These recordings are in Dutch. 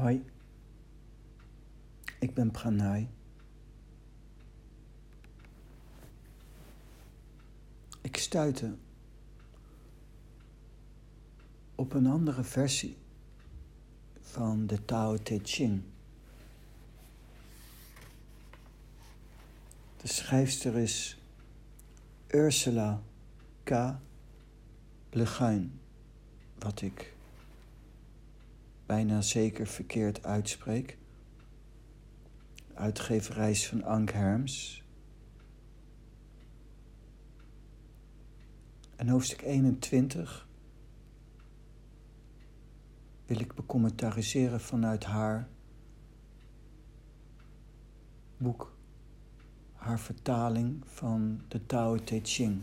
Hoi, ik ben Pranay. Ik stuitte op een andere versie van de Tao Te Ching. De schrijfster is Ursula K. Le Guin, wat ik bijna zeker verkeerd uitspreek. Uitgeverijs van Ankh Herms. En hoofdstuk 21 wil ik becommentariseren vanuit haar boek, haar vertaling van de Tao Te Ching.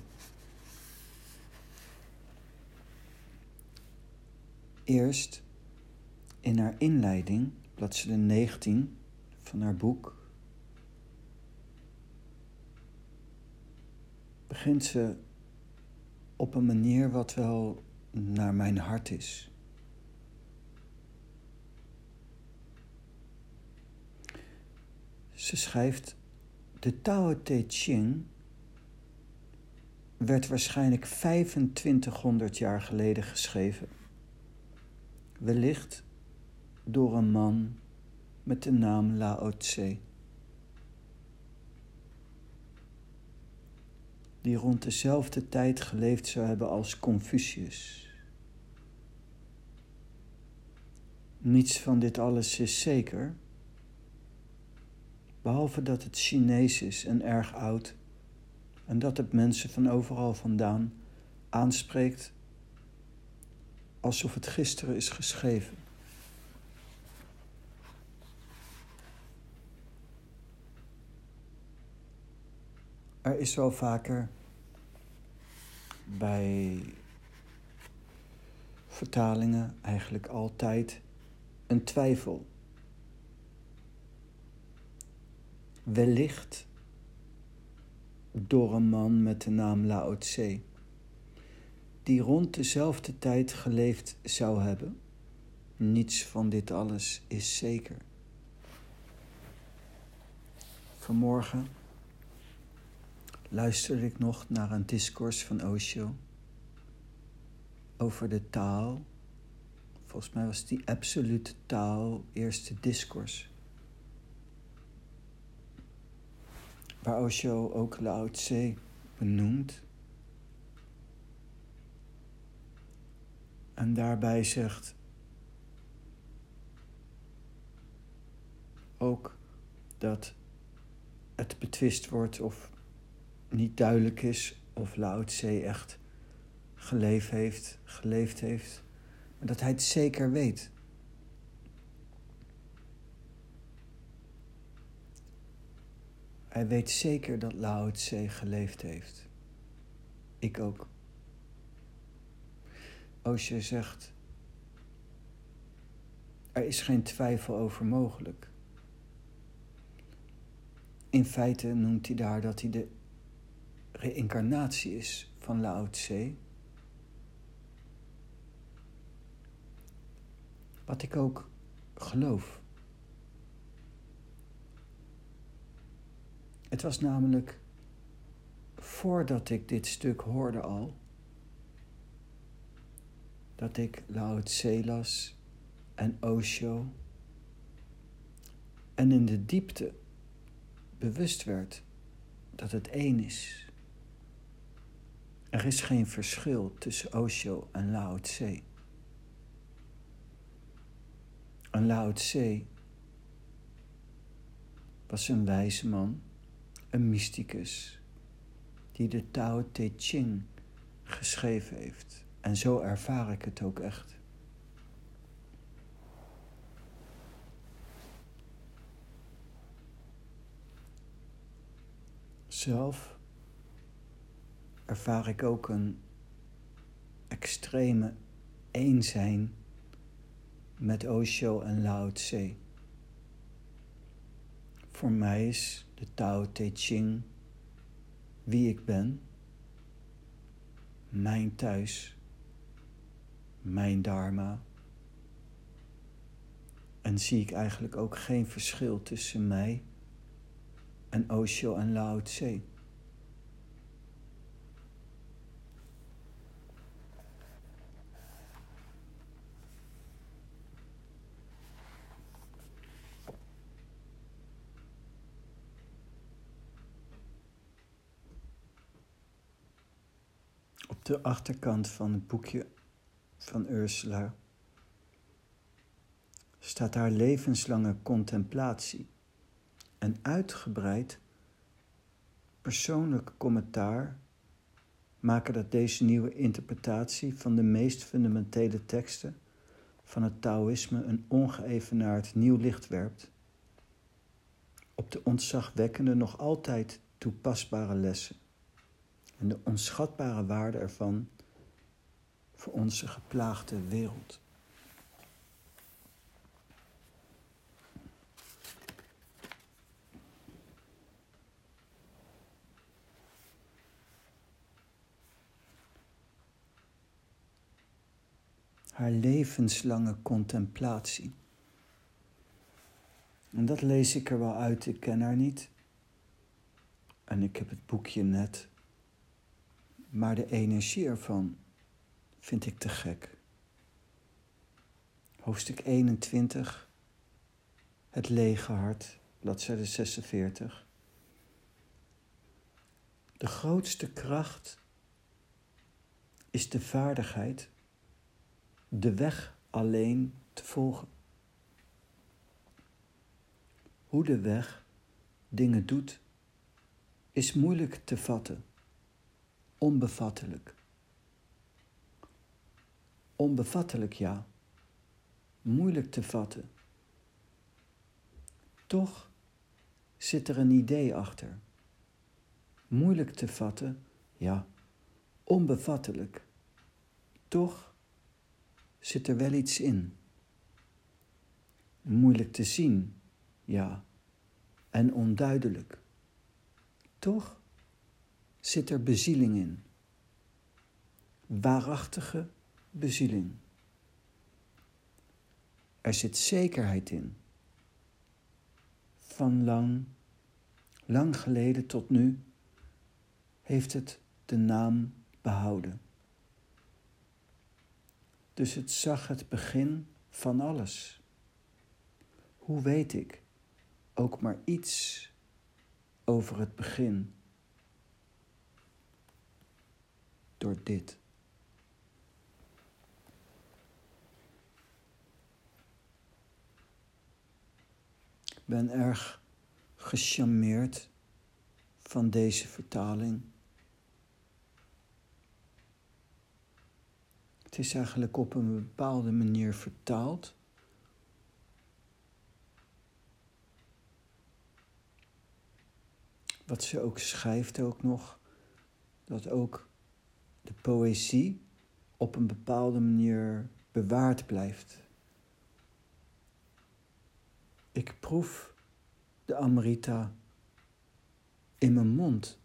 Eerst in haar inleiding, bladzijde 19 van haar boek, begint ze op een manier wat wel naar mijn hart is. Ze schrijft: de Tao Te Ching werd waarschijnlijk 2500 jaar geleden geschreven. Wellicht door een man met de naam Lao Tse, die rond dezelfde tijd geleefd zou hebben als Confucius. Niets van dit alles is zeker, behalve dat het Chinees is en erg oud en dat het mensen van overal vandaan aanspreekt alsof het gisteren is geschreven. Er is wel vaker bij vertalingen, eigenlijk altijd, een twijfel. Wellicht door een man met de naam Lao Tse, die rond dezelfde tijd geleefd zou hebben. Niets van dit alles is zeker. Vanmorgen luisterde ik nog naar een discours van Osho over de Tao. Volgens mij was die absolute Tao eerste discours, waar Osho ook Lao Tse benoemt. En daarbij zegt ook dat het betwist wordt of niet duidelijk is of Lao Tse echt geleefd heeft, maar dat hij het zeker weet. Hij weet zeker dat Lao Tse geleefd heeft. Ik ook. Osho zegt: er is geen twijfel over mogelijk. In feite noemt hij daar dat hij de reïncarnatie is van Lao Tse. Wat ik ook geloof. Het was namelijk, voordat ik dit stuk hoorde al, dat ik Lao Tse las en Osho, en in de diepte bewust werd dat het één is. Er is geen verschil tussen Osho en Lao Tse. En Lao Tse was een wijze man, een mysticus, die de Tao Te Ching geschreven heeft. En zo ervaar ik het ook echt. Zelf ervaar ik ook een extreme één zijn met Osho en Lao Tse. Voor mij is de Tao Te Ching wie ik ben, mijn thuis, mijn dharma. En zie ik eigenlijk ook geen verschil tussen mij en Osho en Lao Tse. Op de achterkant van het boekje van Ursula staat haar levenslange contemplatie en uitgebreid persoonlijk commentaar maken dat deze nieuwe interpretatie van de meest fundamentele teksten van het Taoïsme een ongeëvenaard nieuw licht werpt op de ontzagwekkende, nog altijd toepasbare lessen en de onschatbare waarde ervan voor onze geplaagde wereld. Haar levenslange contemplatie. En dat lees ik er wel uit, ik ken haar niet. En ik heb het boekje net. Maar de energie ervan vind ik te gek. Hoofdstuk 21, het lege hart, bladzijde 46. De grootste kracht is de vaardigheid de weg alleen te volgen. Hoe de weg dingen doet, is moeilijk te vatten, onbevattelijk. Onbevattelijk, ja, moeilijk te vatten. Toch zit er een idee achter. Moeilijk te vatten, ja, onbevattelijk. Toch zit er wel iets in. Moeilijk te zien, ja, en onduidelijk. Toch zit er bezieling in. Waarachtige bezieling. Er zit zekerheid in. Van lang geleden tot nu heeft het de naam behouden. Dus het zag het begin van alles. Hoe weet ik ook maar iets over het begin? Door dit. Ik ben erg gecharmeerd van deze vertaling. Het is eigenlijk op een bepaalde manier vertaald. Wat ze ook schrijft ook nog, dat ook de poëzie op een bepaalde manier bewaard blijft. Ik proef de Amrita in mijn mond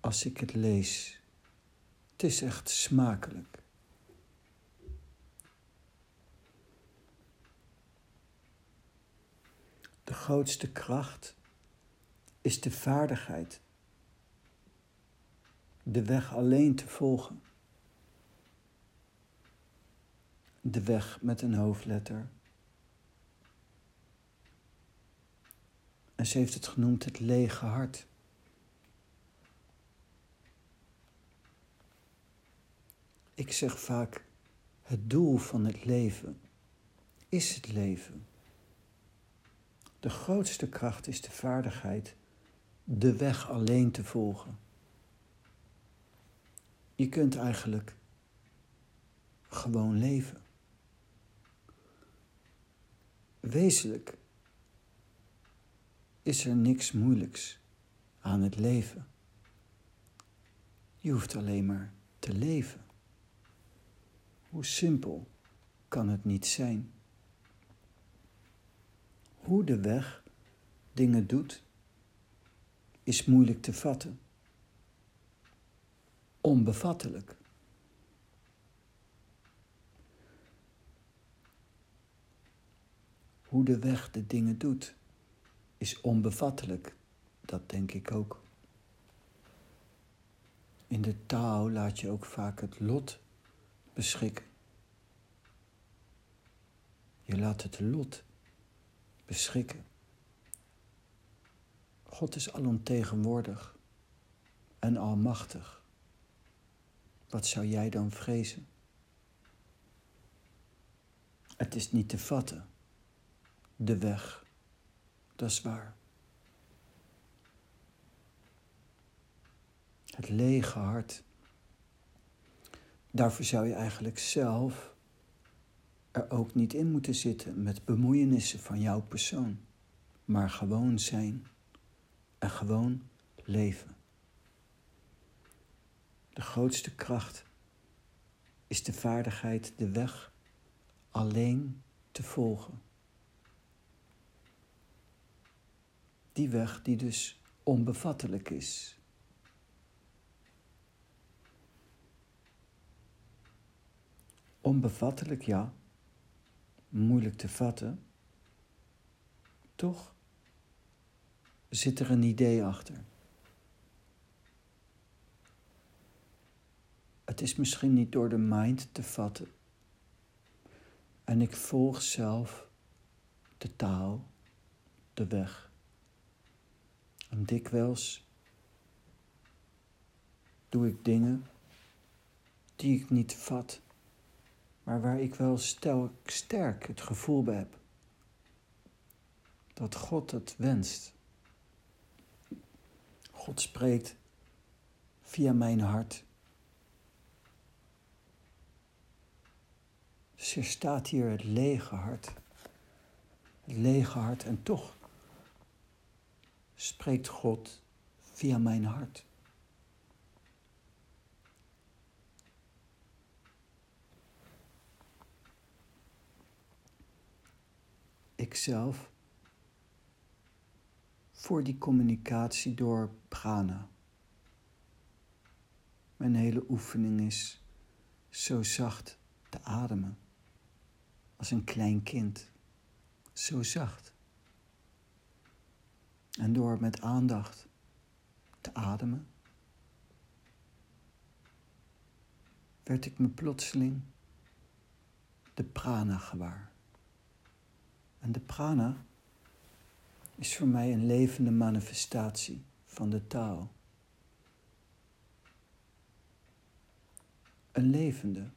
als ik het lees. Het is echt smakelijk. De grootste kracht is de vaardigheid de weg alleen te volgen. De weg met een hoofdletter. En ze heeft het genoemd het lege hart. Ik zeg vaak, het doel van het leven is het leven. De grootste kracht is de vaardigheid de weg alleen te volgen. Je kunt eigenlijk gewoon leven. Wezenlijk is er niks moeilijks aan het leven. Je hoeft alleen maar te leven. Hoe simpel kan het niet zijn? Hoe de weg dingen doet, is moeilijk te vatten. Onbevattelijk. Hoe de weg de dingen doet, is onbevattelijk. Dat denk ik ook. In de Tao laat je ook vaak het lot beschikken. Je laat het lot beschikken. God is alomtegenwoordig en almachtig. Wat zou jij dan vrezen? Het is niet te vatten. De weg, dat is waar. Het lege hart. Daarvoor zou je eigenlijk zelf er ook niet in moeten zitten met bemoeienissen van jouw persoon. Maar gewoon zijn en gewoon leven. De grootste kracht is de vaardigheid de weg alleen te volgen. Die weg die dus onbevattelijk is. Onbevattelijk, ja. Moeilijk te vatten. Toch zit er een idee achter. Het is misschien niet door de mind te vatten. En ik volg zelf de taal, de weg. En dikwijls doe ik dingen die ik niet vat, maar waar ik wel sterk het gevoel bij heb dat God het wenst. God spreekt via mijn hart. Dus er staat hier het lege hart. Het lege hart en toch spreekt God via mijn hart. Ikzelf voor die communicatie door prana. Mijn hele oefening is zo zacht te ademen. Als een klein kind. Zo zacht. En door met aandacht te ademen, werd ik me plotseling de prana gewaar. En de prana is voor mij een levende manifestatie van de Tao. Een levende.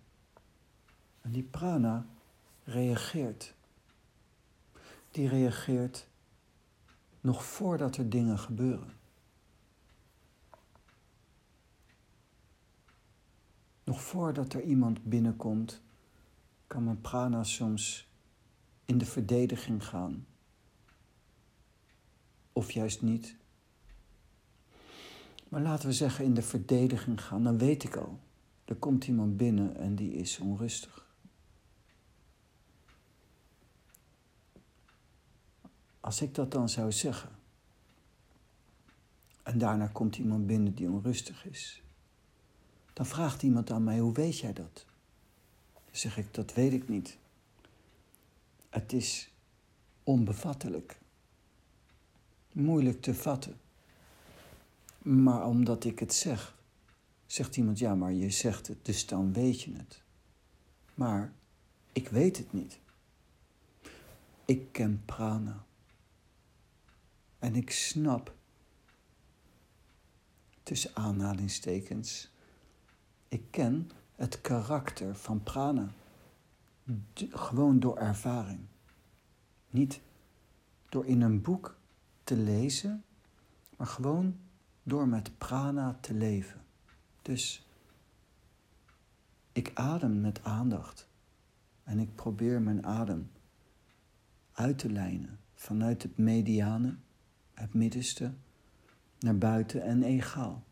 En die prana reageert. Die reageert nog voordat er dingen gebeuren. Nog voordat er iemand binnenkomt, kan mijn prana soms in de verdediging gaan. Of juist niet. Maar laten we zeggen in de verdediging gaan, dan weet ik al. Er komt iemand binnen en die is onrustig. Als ik dat dan zou zeggen, en daarna komt iemand binnen die onrustig is, dan vraagt iemand aan mij, hoe weet jij dat? Dan zeg ik, dat weet ik niet. Het is onbevattelijk. Moeilijk te vatten. Maar omdat ik het zeg, zegt iemand, ja, maar je zegt het, dus dan weet je het. Maar ik weet het niet. Ik ken prana. En ik snap, tussen aanhalingstekens, ik ken het karakter van prana. Gewoon door ervaring. Niet door in een boek te lezen, maar gewoon door met prana te leven. Dus ik adem met aandacht. En ik probeer mijn adem uit te lijnen vanuit het mediane, het middenste, naar buiten en egaal.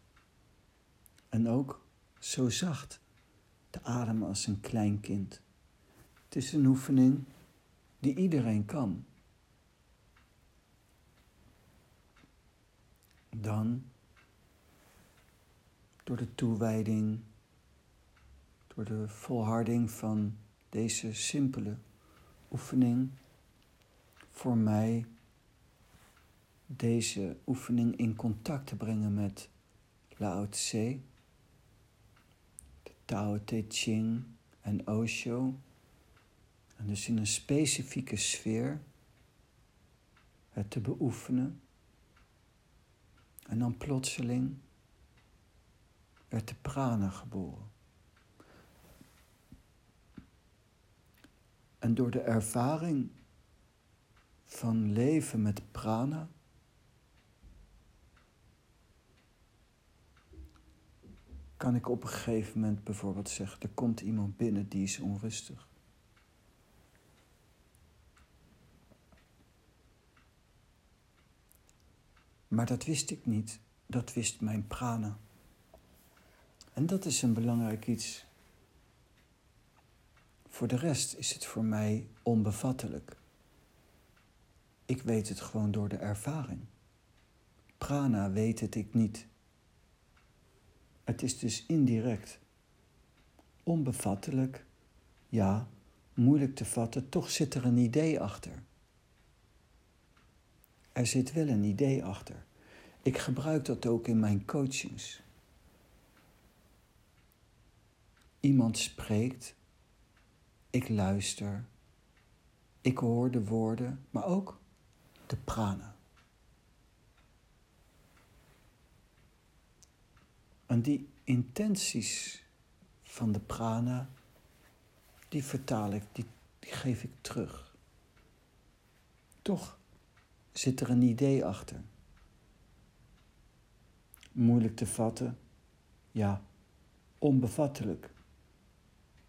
En ook zo zacht te ademen als een klein kind. Het is een oefening die iedereen kan. Dan, door de toewijding, door de volharding van deze simpele oefening, voor mij deze oefening in contact te brengen met Lao Tse, de Tao Te Ching en Osho. En dus in een specifieke sfeer het te beoefenen. En dan plotseling werd de prana geboren. En door de ervaring van leven met prana kan ik op een gegeven moment bijvoorbeeld zeggen, er komt iemand binnen die is onrustig. Maar dat wist ik niet, dat wist mijn prana. En dat is een belangrijk iets. Voor de rest is het voor mij onbevattelijk. Ik weet het gewoon door de ervaring. Prana weet het ik niet. Het is dus indirect. Onbevattelijk, ja, moeilijk te vatten, toch zit er een idee achter. Er zit wel een idee achter. Ik gebruik dat ook in mijn coachings. Iemand spreekt, ik luister, ik hoor de woorden, maar ook de prana. En die intenties van de prana, die vertaal ik, die geef ik terug. Toch zit er een idee achter. Moeilijk te vatten, ja, onbevattelijk.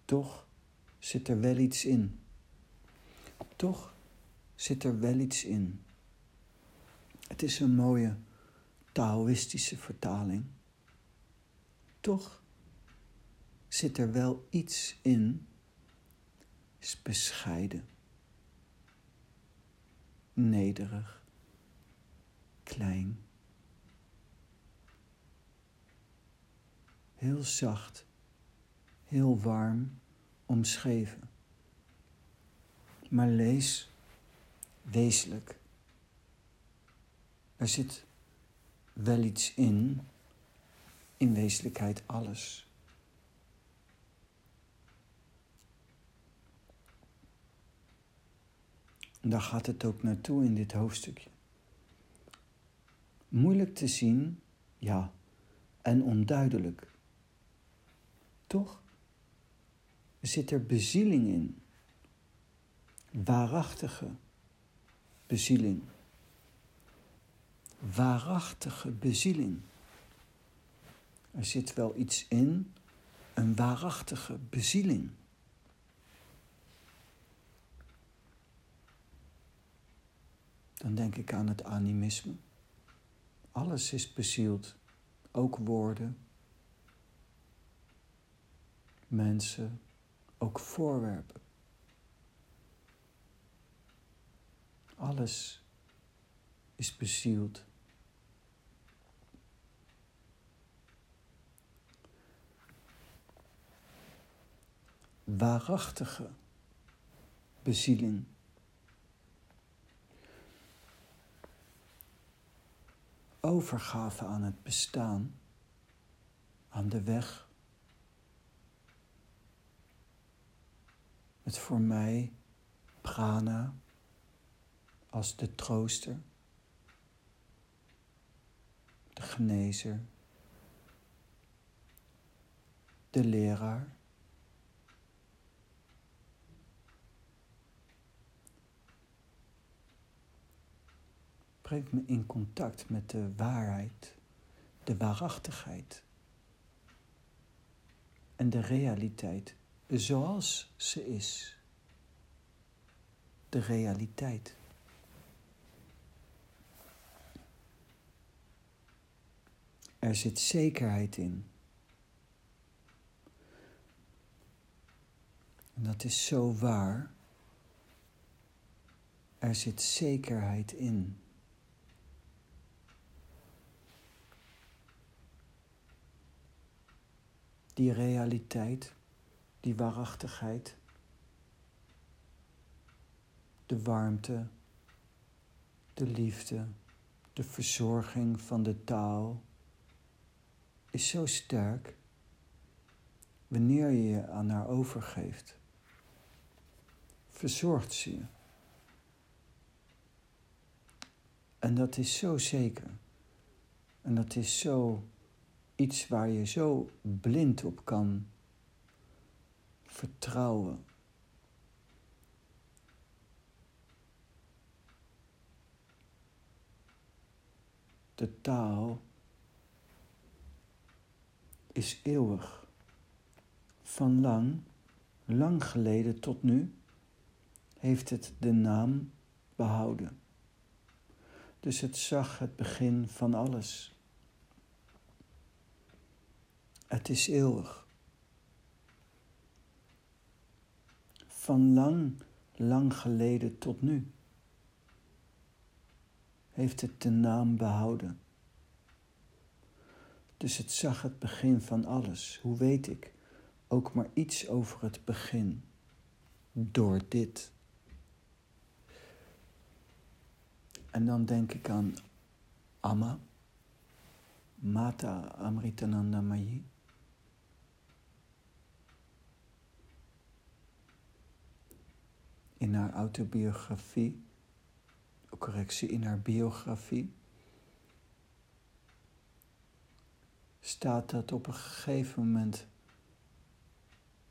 Toch zit er wel iets in. Toch zit er wel iets in. Het is een mooie Taoïstische vertaling. Toch zit er wel iets in, is bescheiden, nederig, klein, heel zacht, heel warm omschreven. Maar lees wezenlijk. Er zit wel iets in wezenlijkheid alles. Daar gaat het ook naartoe in dit hoofdstukje. Moeilijk te zien, ja, en onduidelijk. Toch zit er bezieling in. Waarachtige bezieling. Waarachtige bezieling. Er zit wel iets in, een waarachtige bezieling. Dan denk ik aan het animisme. Alles is bezield, ook woorden, mensen, ook voorwerpen. Alles is bezield. Waarachtige bezieling. Overgave aan het bestaan, aan de weg. Het voor mij prana als de trooster, de genezer, de leraar. Brengt me in contact met de waarheid, de waarachtigheid en de realiteit zoals ze is. De realiteit. Er zit zekerheid in. En dat is zo waar. Er zit zekerheid in. Die realiteit, die waarachtigheid, de warmte, de liefde, de verzorging van de Tao is zo sterk wanneer je je aan haar overgeeft. Verzorgt ze je. En dat is zo zeker. En dat is zo iets waar je zo blind op kan vertrouwen. De Tao is eeuwig. Van lang geleden tot nu heeft het de naam behouden. Dus het zag het begin van alles. Het is eeuwig. Van lang geleden tot nu heeft het de naam behouden. Dus het zag het begin van alles. Hoe weet ik ook maar iets over het begin? Door dit. En dan denk ik aan Amma, Mata Amritanandamayi. In haar autobiografie, in haar biografie, staat dat op een gegeven moment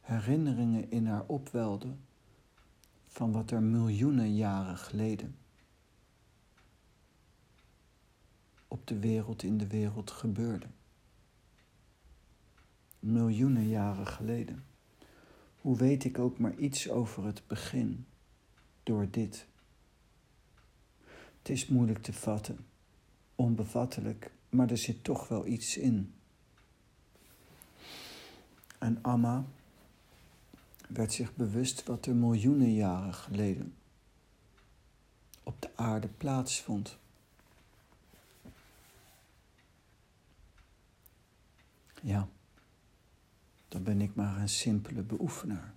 herinneringen in haar opwelden van wat er miljoenen jaren geleden op de wereld, in de wereld gebeurde. Miljoenen jaren geleden. Hoe weet ik ook maar iets over het begin? Door dit. Het is moeilijk te vatten, onbevattelijk, maar er zit toch wel iets in. En Amma werd zich bewust wat er miljoenen jaren geleden op de aarde plaatsvond. Ja, dan ben ik maar een simpele beoefenaar.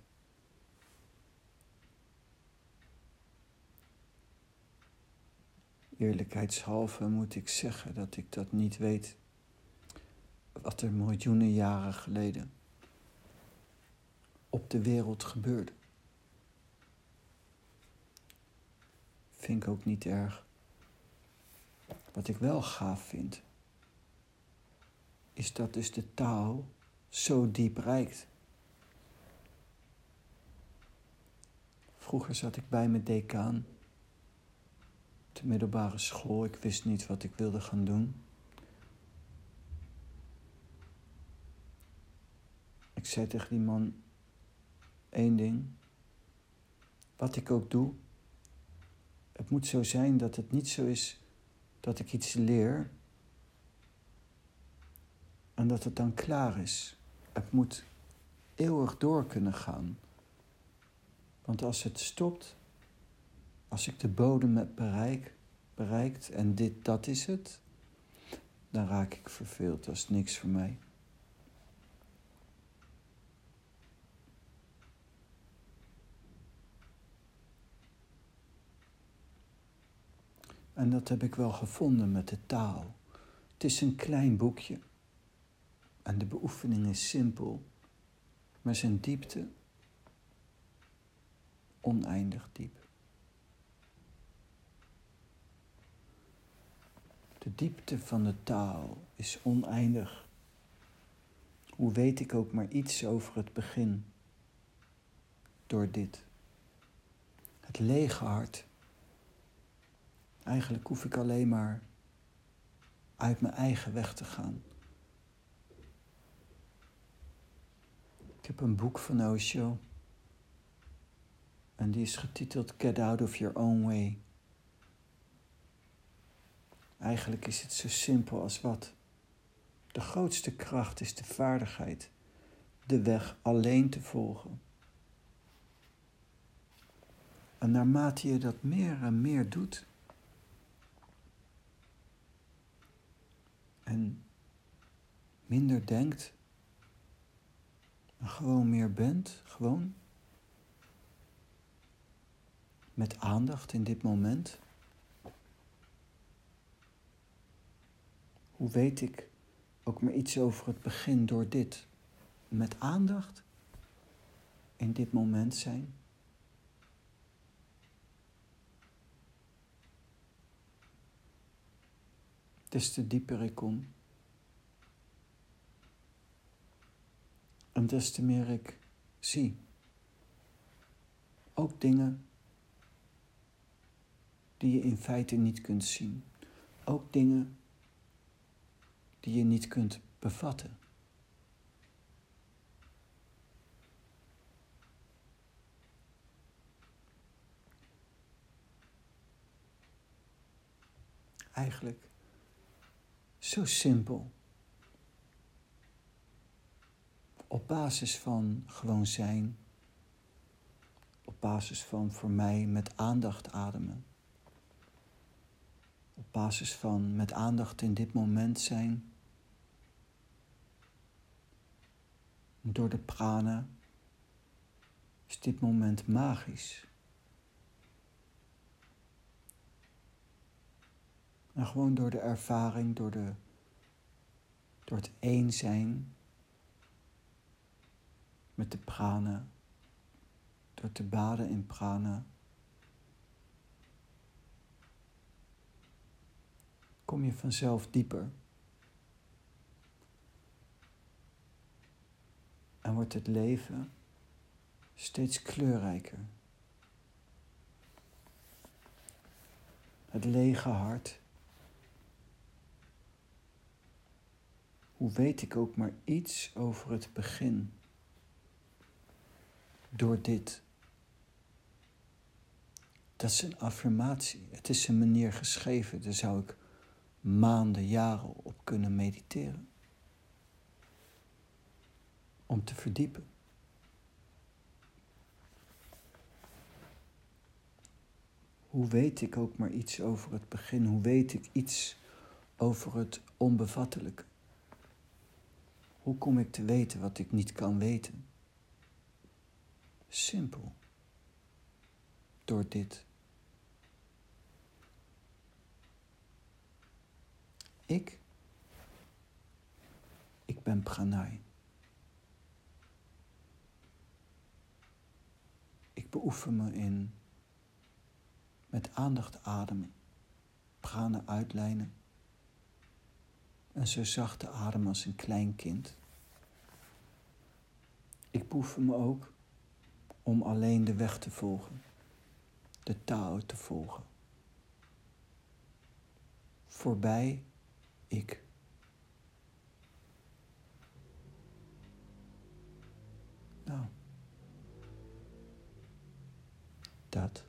Eerlijkheidshalve moet ik zeggen dat ik dat niet weet, wat er miljoenen jaren geleden op de wereld gebeurde. Vind ik ook niet erg. Wat ik wel gaaf vind, is dat dus de Tao zo diep reikt. Vroeger zat ik bij mijn decaan op de middelbare school. Ik wist niet wat ik wilde gaan doen. Ik zei tegen die man één ding. Wat ik ook doe, het moet zo zijn dat het niet zo is dat ik iets leer en dat het dan klaar is. Het moet eeuwig door kunnen gaan. Want als het stopt, als ik de bodem heb bereikt en dat is het, dan raak ik verveeld. Dat is niks voor mij. En dat heb ik wel gevonden met de Tao. Het is een klein boekje. En de beoefening is simpel, maar zijn diepte oneindig diep. De diepte van de Tao is oneindig. Hoe weet ik ook maar iets over het begin? Door dit. Het lege hart. Eigenlijk hoef ik alleen maar uit mijn eigen weg te gaan. Ik heb een boek van Osho en die is getiteld Get Out of Your Own Way. Eigenlijk is het zo simpel als wat. De grootste kracht is de vaardigheid de weg alleen te volgen. En naarmate je dat meer en meer doet en minder denkt, gewoon meer bent, gewoon met aandacht in dit moment, Hoe weet ik ook maar iets over het begin door dit? Met aandacht in dit moment zijn. Des te dieper ik kom. En des te meer ik zie. Ook dingen die je in feite niet kunt zien. Ook dingen die je niet kunt bevatten. Eigenlijk zo simpel. Op basis van gewoon zijn. Op basis van voor mij met aandacht ademen. Op basis van met aandacht in dit moment zijn. Door de prana is dit moment magisch. En gewoon door de ervaring, door het één zijn met de prana, door te baden in prana, kom je vanzelf dieper. En wordt het leven steeds kleurrijker. Het lege hart. Hoe weet ik ook maar iets over het begin? Door dit. Dat is een affirmatie. Het is een manier geschreven. Daar zou ik maanden, jaren op kunnen mediteren. Om te verdiepen. Hoe weet ik ook maar iets over het begin? Hoe weet ik iets over het onbevattelijke? Hoe kom ik te weten wat ik niet kan weten? Simpel. Door dit. Ik ben pranay. Ik beoefen me in met aandacht ademen, prana uitlijnen en zo zachte ademen als een klein kind. Ik beoefen me ook om alleen de weg te volgen, de Tao te volgen. Voorbij ik. Nou. Dat.